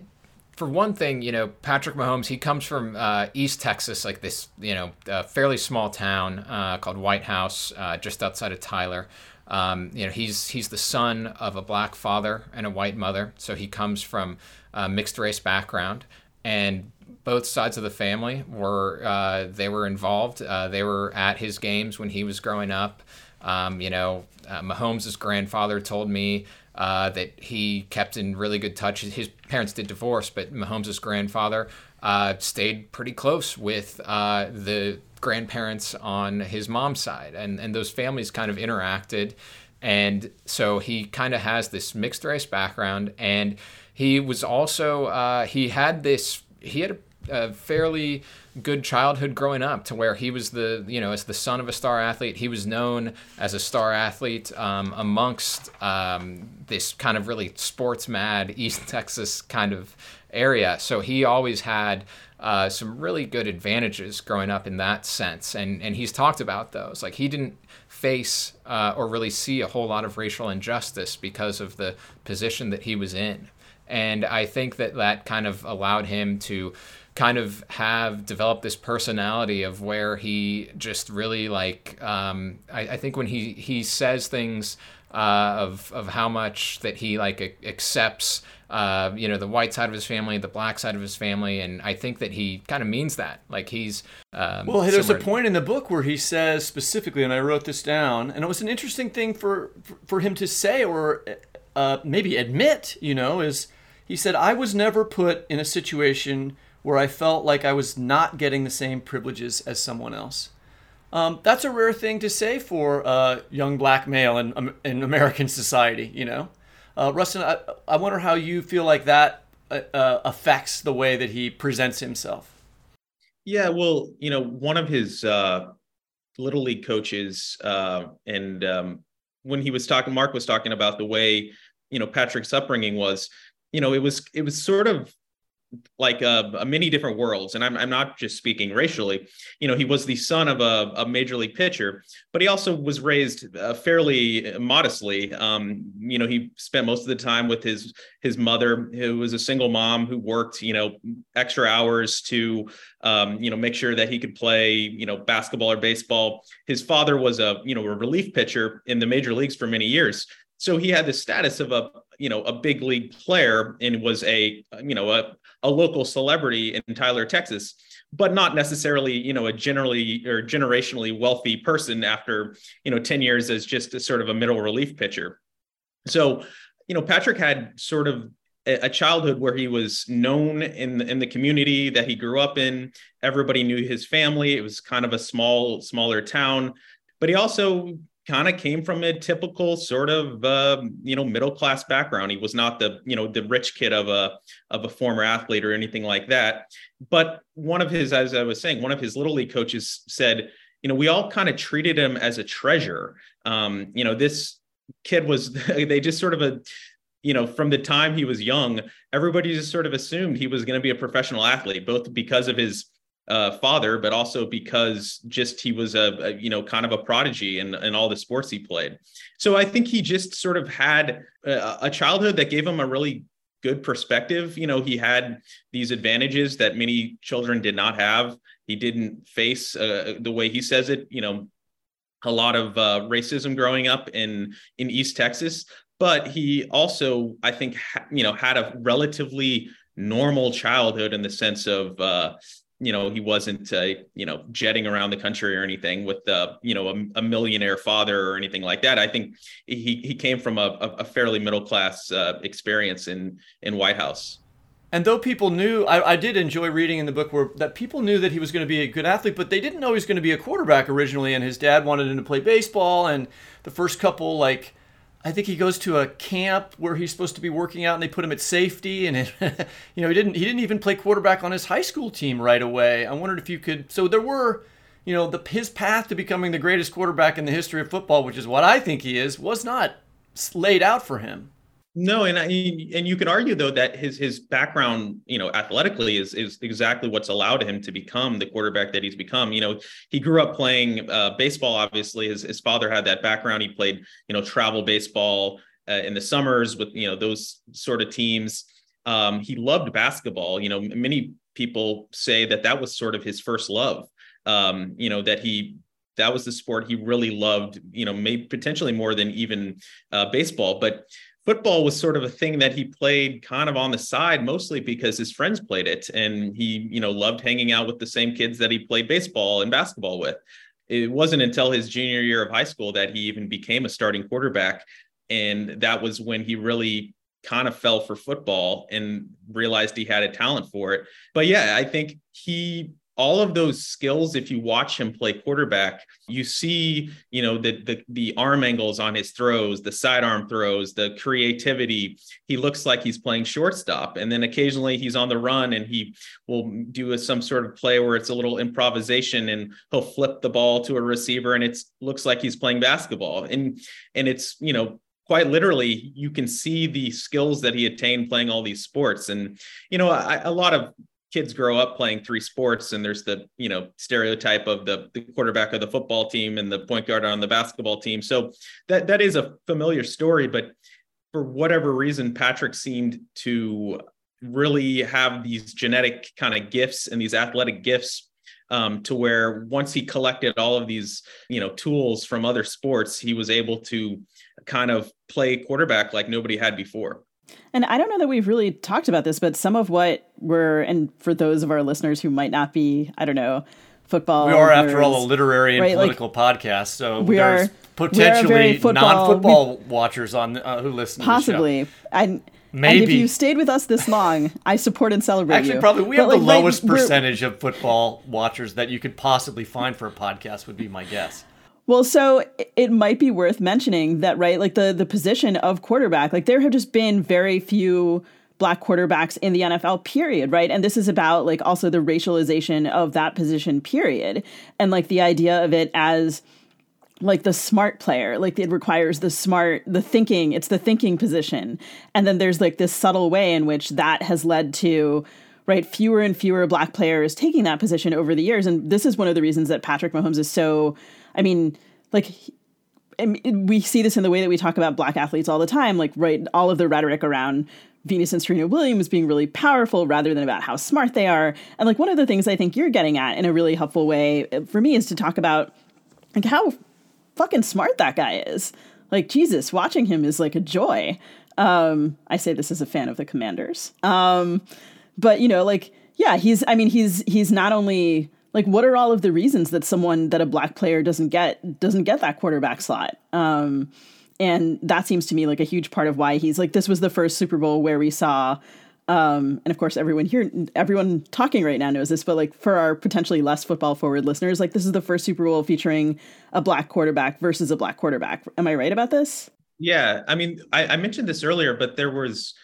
for one thing, you know, Patrick Mahomes, he comes from uh, East Texas, like this, you know, uh, fairly small town uh, called White House, uh, just outside of Tyler. Um, you know, he's he's the son of a black father and a white mother, so he comes from a mixed race background. And both sides of the family were uh, they were involved. Uh, they were at his games when he was growing up. Um, you know, uh, Mahomes' grandfather told me uh, that he kept in really good touch. His parents did divorce, but Mahomes' grandfather uh, stayed pretty close with uh, the grandparents on his mom's side. And, and those families kind of interacted. And so he kind of has this mixed race background. And he was also, uh, he had this, he had a a fairly good childhood growing up, to where he was the, you know, as the son of a star athlete, he was known as a star athlete um, amongst um, this kind of really sports mad East Texas kind of area. So he always had uh, some really good advantages growing up in that sense. And, and he's talked about those. Like, he didn't face uh, or really see a whole lot of racial injustice because of the position that he was in. And I think that that kind of allowed him to kind of have developed this personality of where he just really, like, um, I, I think when he, he says things uh, of of how much that he, like, a, accepts, uh, you know, the white side of his family, the black side of his family, and I think that he kind of means that. Like, he's... Um, well, there's somewhere... a point in the book where he says specifically, and I wrote this down, and it was an interesting thing for, for him to say, or uh, maybe admit, you know, is... He said, I was never put in a situation where I felt like I was not getting the same privileges as someone else. Um, that's a rare thing to say for a uh, young black male in, um, in American society, you know? Uh, Rustin, I, I wonder how you feel like that uh, affects the way that he presents himself. Yeah, well, you know, one of his uh, Little League coaches, uh, and um, when he was talking, Mark was talking about the way, you know, Patrick's upbringing was, you know, it was it was sort of like a, a many different worlds. And I'm I'm not just speaking racially. You know, he was the son of a, a major league pitcher, but he also was raised uh, fairly modestly. Um, you know, he spent most of the time with his his mother, who was a single mom who worked, you know, extra hours to, um, you know, make sure that he could play, you know, basketball or baseball. His father was a, you know, a relief pitcher in the major leagues for many years. So he had the status of a, you know, a big league player, and was a, you know, a, a local celebrity in Tyler, Texas, but not necessarily, you know, a generally or generationally wealthy person after, you know, ten years as just a sort of a middle relief pitcher. So, you know, Patrick had sort of a childhood where he was known in the, in the community that he grew up in. Everybody knew his family. It was kind of a small, smaller town, but he also kind of came from a typical sort of, uh, you know, middle-class background. He was not the, you know, the rich kid of a, of a former athlete or anything like that. But one of his, as I was saying, one of his Little League coaches said, you know, we all kind of treated him as a treasure. Um, you know, this kid was, they just sort of a, you know, from the time he was young, everybody just sort of assumed he was going to be a professional athlete, both because of his Uh, father, but also because just he was a, a you know, kind of a prodigy in, in all the sports he played. So I think he just sort of had a, a childhood that gave him a really good perspective. You know, he had these advantages that many children did not have. He didn't face uh, the way he says it, you know, a lot of uh, racism growing up in, in East Texas, but he also, I think, ha- you know, had a relatively normal childhood in the sense of, uh, you know, he wasn't, uh, you know, jetting around the country or anything with, uh, you know, a, a millionaire father or anything like that. I think he he came from a, a fairly middle-class uh, experience in, in White House. And though people knew, I, I did enjoy reading in the book where that people knew that he was going to be a good athlete, but they didn't know he was going to be a quarterback originally. And his dad wanted him to play baseball. And the first couple, like, I think he goes to a camp where he's supposed to be working out, and they put him at safety. And it, you know, he didn't he didn't even play quarterback on his high school team right away. I wondered if you could. So there were, you know, the, his path to becoming the greatest quarterback in the history of football, which is what I think he is, was not laid out for him. No, and I, and you could argue though that his his background, you know, athletically is is exactly what's allowed him to become the quarterback that he's become. You know, he grew up playing uh, baseball. Obviously, his his father had that background. He played, you know, travel baseball uh, in the summers with, you know, those sort of teams. Um, he loved basketball. You know, many people say that that was sort of his first love, um, you know, that he that was the sport he really loved, you know, maybe potentially more than even uh, baseball. But football was sort of a thing that he played kind of on the side, mostly because his friends played it. And he, you know, loved hanging out with the same kids that he played baseball and basketball with. It wasn't until his junior year of high school that he even became a starting quarterback. And that was when he really kind of fell for football and realized he had a talent for it. But yeah, I think he, all of those skills, if you watch him play quarterback, you see, you know, the, the, the arm angles on his throws, the sidearm throws, the creativity. He looks like he's playing shortstop. And then occasionally he's on the run and he will do a, some sort of play where it's a little improvisation and he'll flip the ball to a receiver and it looks like he's playing basketball. And, and it's, you know, quite literally, you can see the skills that he attained playing all these sports. And, you know, I, a lot of kids grow up playing three sports, and there's the, you know, stereotype of the, the quarterback of the football team and the point guard on the basketball team. So that, that is a familiar story, but for whatever reason, Patrick seemed to really have these genetic kind of gifts and these athletic gifts, um, to where once he collected all of these, you know, tools from other sports, he was able to kind of play quarterback like nobody had before. And I don't know that we've really talked about this, but some of what we're, and for those of our listeners who might not be, I don't know, football. We are, after all, a literary and right? political like, podcast, so we there's are, potentially football, non-football we, watchers on uh, who listen possibly. to the show. Possibly. Maybe. And if you stayed with us this long, I support and celebrate Actually, you. Actually, probably we but have like, the lowest like, percentage of football watchers that you could possibly find for a podcast would be my guess. Well, so it might be worth mentioning that, right, like the, the position of quarterback, like there have just been very few black quarterbacks in the N F L period, right? And this is about like also the racialization of that position period and like the idea of it as like the smart player, like it requires the smart, the thinking, it's the thinking position. And then there's like this subtle way in which that has led to right, fewer and fewer black players taking that position over the years. And this is one of the reasons that Patrick Mahomes is so, I mean, like we see this in the way that we talk about black athletes all the time, like, right, all of the rhetoric around Venus and Serena Williams being really powerful rather than about how smart they are. And like one of the things I think you're getting at in a really helpful way for me is to talk about like how fucking smart that guy is. Like, Jesus, watching him is like a joy. Um, I say this as a fan of the Commanders. Um, but, you know, like, yeah, he's I mean, he's he's not only like, what are all of the reasons that someone that a black player doesn't get doesn't get that quarterback slot? Um, and that seems to me like a huge part of why he's like, this was the first Super Bowl where we saw. Um, and of course, everyone here, everyone talking right now knows this, but like for our potentially less football forward listeners, like this is the first Super Bowl featuring a black quarterback versus a black quarterback. Am I right about this? Yeah, I mean, I, I mentioned this earlier, but there was,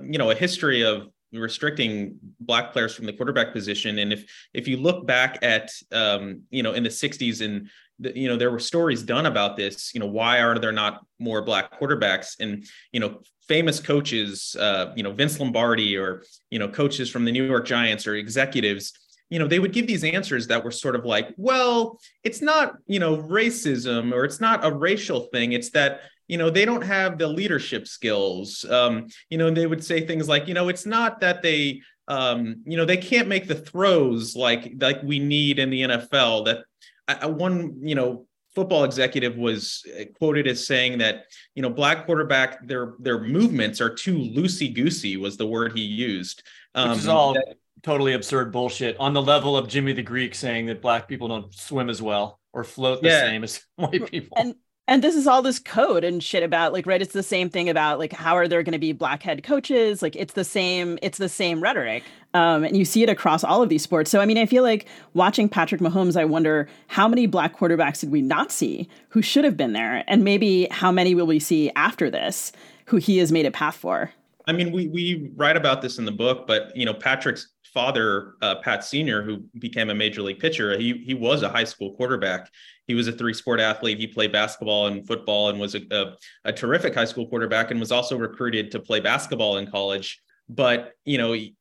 you know, a history of restricting black players from the quarterback position. And if, if you look back at, um, you know, in the sixties and, the, you know, there were stories done about this, you know, why are there not more black quarterbacks? And, you know, famous coaches, uh, you know, Vince Lombardi or, you know, coaches from the New York Giants or executives, you know, they would give these answers that were sort of like, well, it's not, you know, racism or it's not a racial thing. It's that, you know, they don't have the leadership skills. Um, you know, they would say things like, you know, it's not that they, um, you know, they can't make the throws like like we need in the N F L. That I, one, you know, football executive was quoted as saying that, you know, black quarterback, their their movements are too loosey-goosey was the word he used. Um, Which is all that, totally absurd bullshit on the level of Jimmy the Greek saying that black people don't swim as well or float the yeah. same as white people. And- And this is all this code and shit about like, right. It's the same thing about like, how are there going to be black head coaches? Like it's the same, it's the same rhetoric. Um, and you see it across all of these sports. So, I mean, I feel like watching Patrick Mahomes, I wonder how many black quarterbacks did we not see who should have been there? And maybe how many will we see after this, who he has made a path for? I mean, we, we write about this in the book, but you know, Patrick's father, uh, Pat Senior, who became a major league pitcher, he he was a high school quarterback. He was a three-sport athlete. He played basketball and football and was a, a, a terrific high school quarterback and was also recruited to play basketball in college. But, you know, he,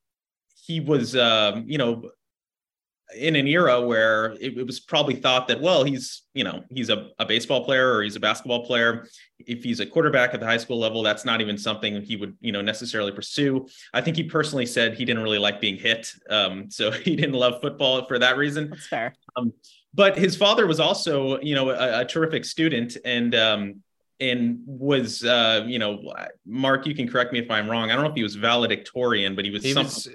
he was, um, you know, in an era where it, it was probably thought that, well, he's, you know, he's a, a baseball player or he's a basketball player. If he's a quarterback at the high school level, that's not even something he would, you know, necessarily pursue. I think he personally said he didn't really like being hit. Um, so he didn't love football for that reason. That's fair. Um, but his father was also, you know, a, a terrific student and, um, and was, uh, you know, Mark, you can correct me if I'm wrong. I don't know if he was valedictorian, but he was, he some- was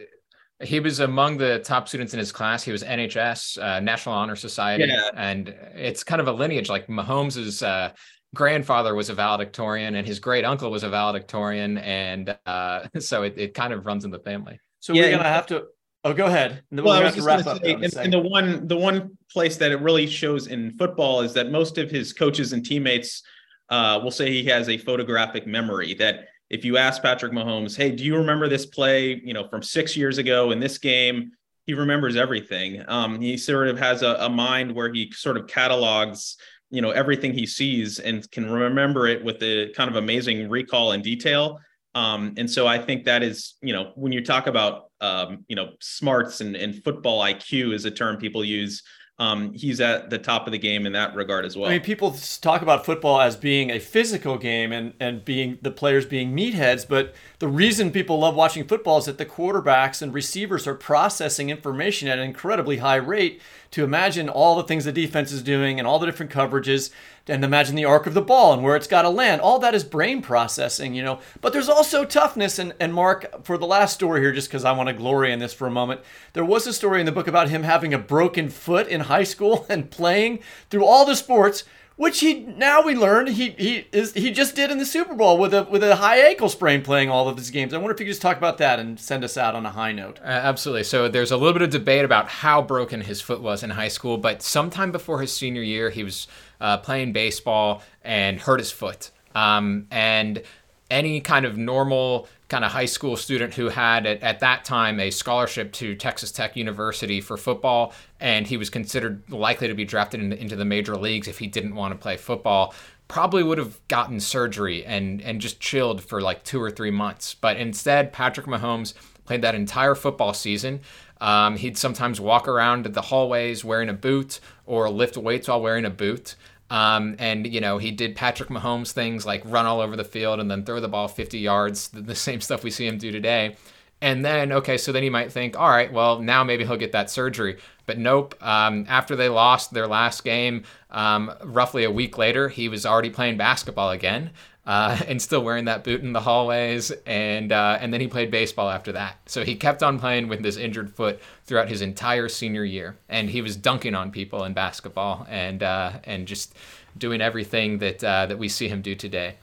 He was among the top students in his class. He was N H S, uh, National Honor Society. Yeah. And it's kind of a lineage. Like Mahomes's uh, grandfather was a valedictorian and his great uncle was a valedictorian. And uh, so it, it kind of runs in the family. So yeah, we're going to have to, oh, go ahead. And then well, we're going to wrap up. Say, and, and the one, the one place that it really shows in football is that most of his coaches and teammates uh, will say he has a photographic memory. That if you ask Patrick Mahomes, hey, do you remember this play, you know, from six years ago in this game, he remembers everything. Um, he sort of has a, a mind where he sort of catalogs, you know, everything he sees and can remember it with a kind of amazing recall and detail. Um, and so I think that is, you know, when you talk about, um, you know, smarts and, and football I Q is a term people use. Um, he's at the top of the game in that regard as well. I mean, people talk about football as being a physical game and, and being the players being meatheads, but the reason people love watching football is that the quarterbacks and receivers are processing information at an incredibly high rate. To imagine all the things the defense is doing and all the different coverages and imagine the arc of the ball and where it's got to land, all that is brain processing, you know, but there's also toughness. And, and Mark, for the last story here, just because I want to glory in this for a moment, there was a story in the book about him having a broken foot in high school and playing through all the sports, which he, now we learned he he is he just did in the Super Bowl with a with a high ankle sprain playing all of these games. I wonder if you could just talk about that and send us out on a high note. Uh, absolutely. So there's a little bit of debate about how broken his foot was in high school, but sometime before his senior year, he was uh, playing baseball and hurt his foot. Um, and any kind of normal kind of high school student who had at, at that time a scholarship to Texas Tech University for football, and he was considered likely to be drafted in, into the major leagues if he didn't want to play football, probably would have gotten surgery and, and just chilled for like two or three months. But instead, Patrick Mahomes played that entire football season. Um, he'd sometimes walk around the hallways wearing a boot or lift weights while wearing a boot. Um, and, you know, he did Patrick Mahomes things like run all over the field and then throw the ball fifty yards, the, the same stuff we see him do today. And then, okay, so then you might think, all right, well, now maybe he'll get that surgery. But nope, um, after they lost their last game, um, roughly a week later, he was already playing basketball again uh, and still wearing that boot in the hallways. And, uh, and then he played baseball after that. So he kept on playing with this injured foot throughout his entire senior year, and he was dunking on people in basketball and uh, and just doing everything that uh, that we see him do today.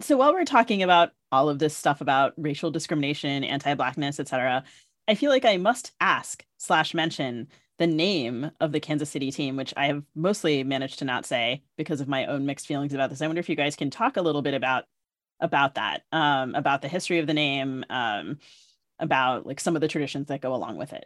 So while we're talking about all of this stuff about racial discrimination, anti-Blackness, et cetera, I feel like I must ask slash mention the name of the Kansas City team, which I have mostly managed to not say because of my own mixed feelings about this. I wonder if you guys can talk a little bit about about that, um, about the history of the name, um, about like some of the traditions that go along with it.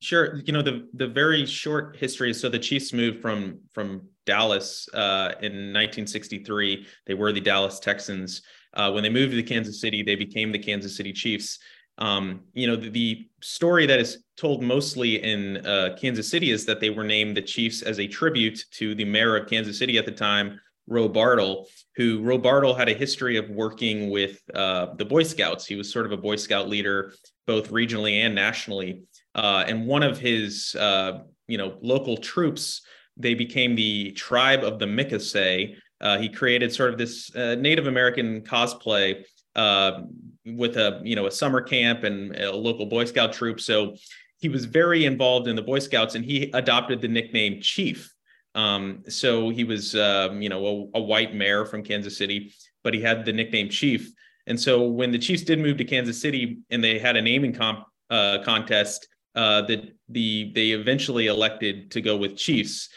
Sure. You know, the the very short history. So the Chiefs moved from from Dallas uh, in nineteen sixty-three. They were the Dallas Texans. Uh, when they moved to Kansas City, they became the Kansas City Chiefs. Um, you know, the, the story that is told mostly in uh, Kansas City is that they were named the Chiefs as a tribute to the mayor of Kansas City at the time, Roe Bartle, who Roe Bartle had a history of working with uh, the Boy Scouts. He was sort of a Boy Scout leader, both regionally and nationally. Uh, and one of his, uh, you know, local troops, they became the tribe of the Micosay. Uh, he created sort of this uh, Native American cosplay uh, with a, you know, a summer camp and a local Boy Scout troop. So he was very involved in the Boy Scouts, and he adopted the nickname Chief. Um, so he was, um, you know, a, a white mayor from Kansas City, but he had the nickname Chief. And so when the Chiefs did move to Kansas City and they had a naming comp, uh, contest, uh, the, the, they eventually elected to go with Chiefs.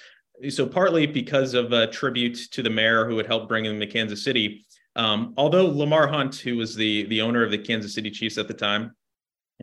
So partly because of a tribute to the mayor who had helped bring them to Kansas City. Um, although Lamar Hunt, who was the, the owner of the Kansas City Chiefs at the time,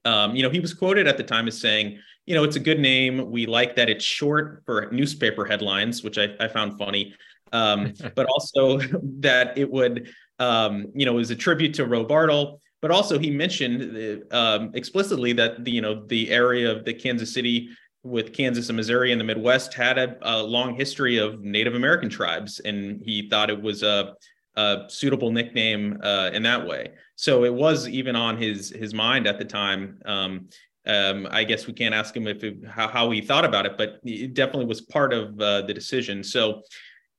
um, you know, he was quoted at the time as saying, you know, it's a good name. We like that it's short for newspaper headlines, which I, I found funny, um, but also that it would, um, you know, it was a tribute to Roe Bartle, But also he mentioned um, explicitly that, the, you know, the area of the Kansas City with Kansas and Missouri in the Midwest had a, a long history of Native American tribes. And he thought it was a, a suitable nickname uh, in that way. So it was even on his, his mind at the time. Um, um, I guess we can't ask him if it, how, how he thought about it, but it definitely was part of uh, the decision. So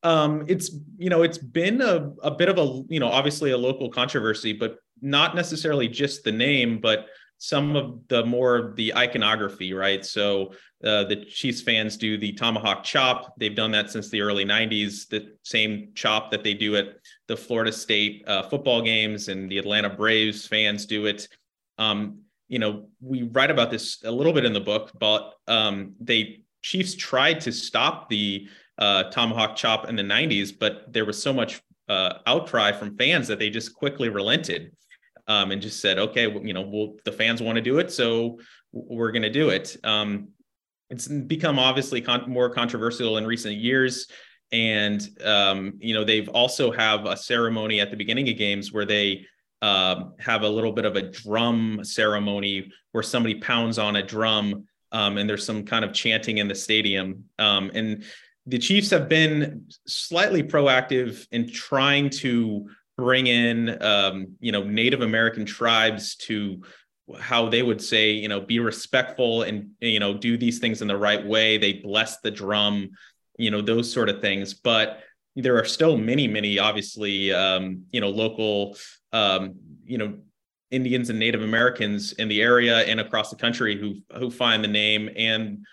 um, it's, you know, it's been a, a bit of a, you know, obviously a local controversy, but not necessarily just the name, but some of the more the iconography, right? So uh, the Chiefs fans do the tomahawk chop. They've done that since the early nineties, the same chop that they do at the Florida State uh, football games, and the Atlanta Braves fans do it. Um, you know, we write about this a little bit in the book, but um, they Chiefs tried to stop the uh, tomahawk chop in the nineties, but there was so much uh, outcry from fans that they just quickly relented. Um, and just said, okay, well, you know, we'll, the fans want to do it, so we're going to do it. Um, it's become obviously con- more controversial in recent years. And, um, you know, they've also have a ceremony at the beginning of games where they uh, have a little bit of a drum ceremony where somebody pounds on a drum um, and there's some kind of chanting in the stadium. Um, and the Chiefs have been slightly proactive in trying to bring in, um, you know, Native American tribes to how they would say, you know, be respectful and, you know, do these things in the right way. They bless the drum, you know, those sort of things. But there are still many, many, obviously, um, you know, local, um, you know, Indians and Native Americans in the area and across the country who who find the name and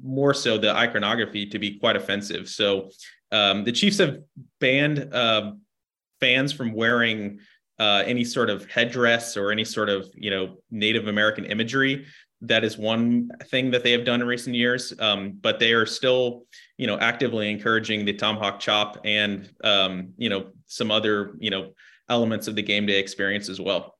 more so the iconography to be quite offensive. So um, the Chiefs have banned uh, fans from wearing uh, any sort of headdress or any sort of, you know, Native American imagery. That is one thing that they have done in recent years, um, but they are still, you know, actively encouraging the tomahawk chop and, um, you know, some other, you know, elements of the game day experience as well.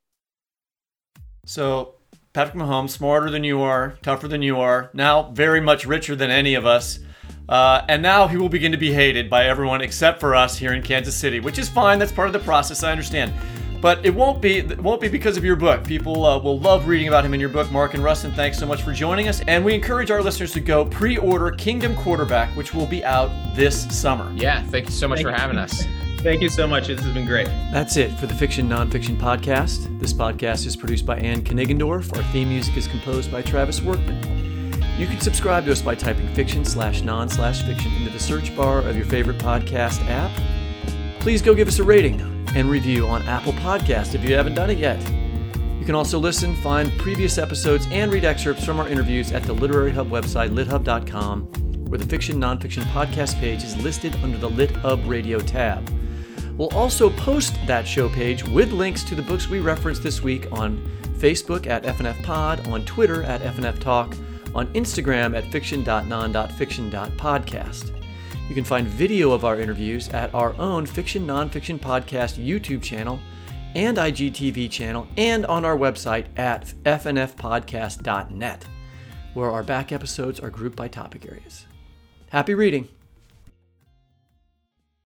So Patrick Mahomes, smarter than you are, tougher than you are, now very much richer than any of us. Uh, and now he will begin to be hated by everyone except for us here in Kansas City, which is fine. That's part of the process. I understand. But it won't be it won't be because of your book. People uh, will love reading about him in your book. Mark and Rustin, thanks so much for joining us. And we encourage our listeners to go pre-order Kingdom Quarterback, which will be out this summer. Yeah, thank you so much thank for having you. us. Thank you so much. This has been great. That's it for the Fiction Nonfiction Podcast. This podcast is produced by Ann Knigendorf. Our theme music is composed by Travis Workman. You can subscribe to us by typing fiction slash non slash fiction into the search bar of your favorite podcast app. Please go give us a rating and review on Apple Podcasts if you haven't done it yet. You can also listen, find previous episodes, and read excerpts from our interviews at the Literary Hub website, lit hub dot com, where the Fiction Nonfiction Podcast page is listed under the Lit Hub Radio tab. We'll also post that show page with links to the books we referenced this week on Facebook at F N F Pod, on Twitter at F N F Talk, on Instagram at fiction dot non dot fiction dot podcast. You can find video of our interviews at our own Fiction Nonfiction Podcast YouTube channel and I G T V channel and on our website at f n f podcast dot net, where our back episodes are grouped by topic areas. Happy reading!